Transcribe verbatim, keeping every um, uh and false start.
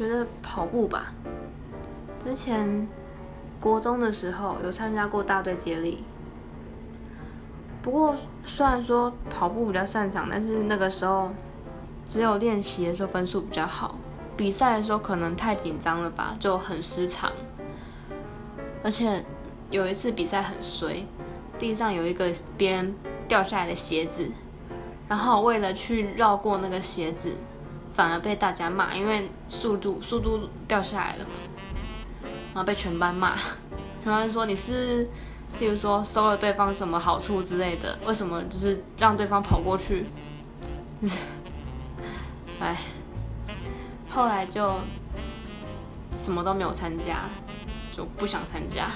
觉得跑步吧。之前国中的时候有参加过大队接力，不过虽然说跑步比较擅长，但是那个时候只有练习的时候分数比较好，比赛的时候可能太紧张了吧，就很失常。而且有一次比赛很衰，地上有一个别人掉下来的鞋子，然后为了去绕过那个鞋子，反而被大家骂，因为速度速度掉下来了，然后被全班骂。全班说你是，例如说收了对方什么好处之类的，为什么就是让对方跑过去？哎，后来就什么都没有参加，就不想参加。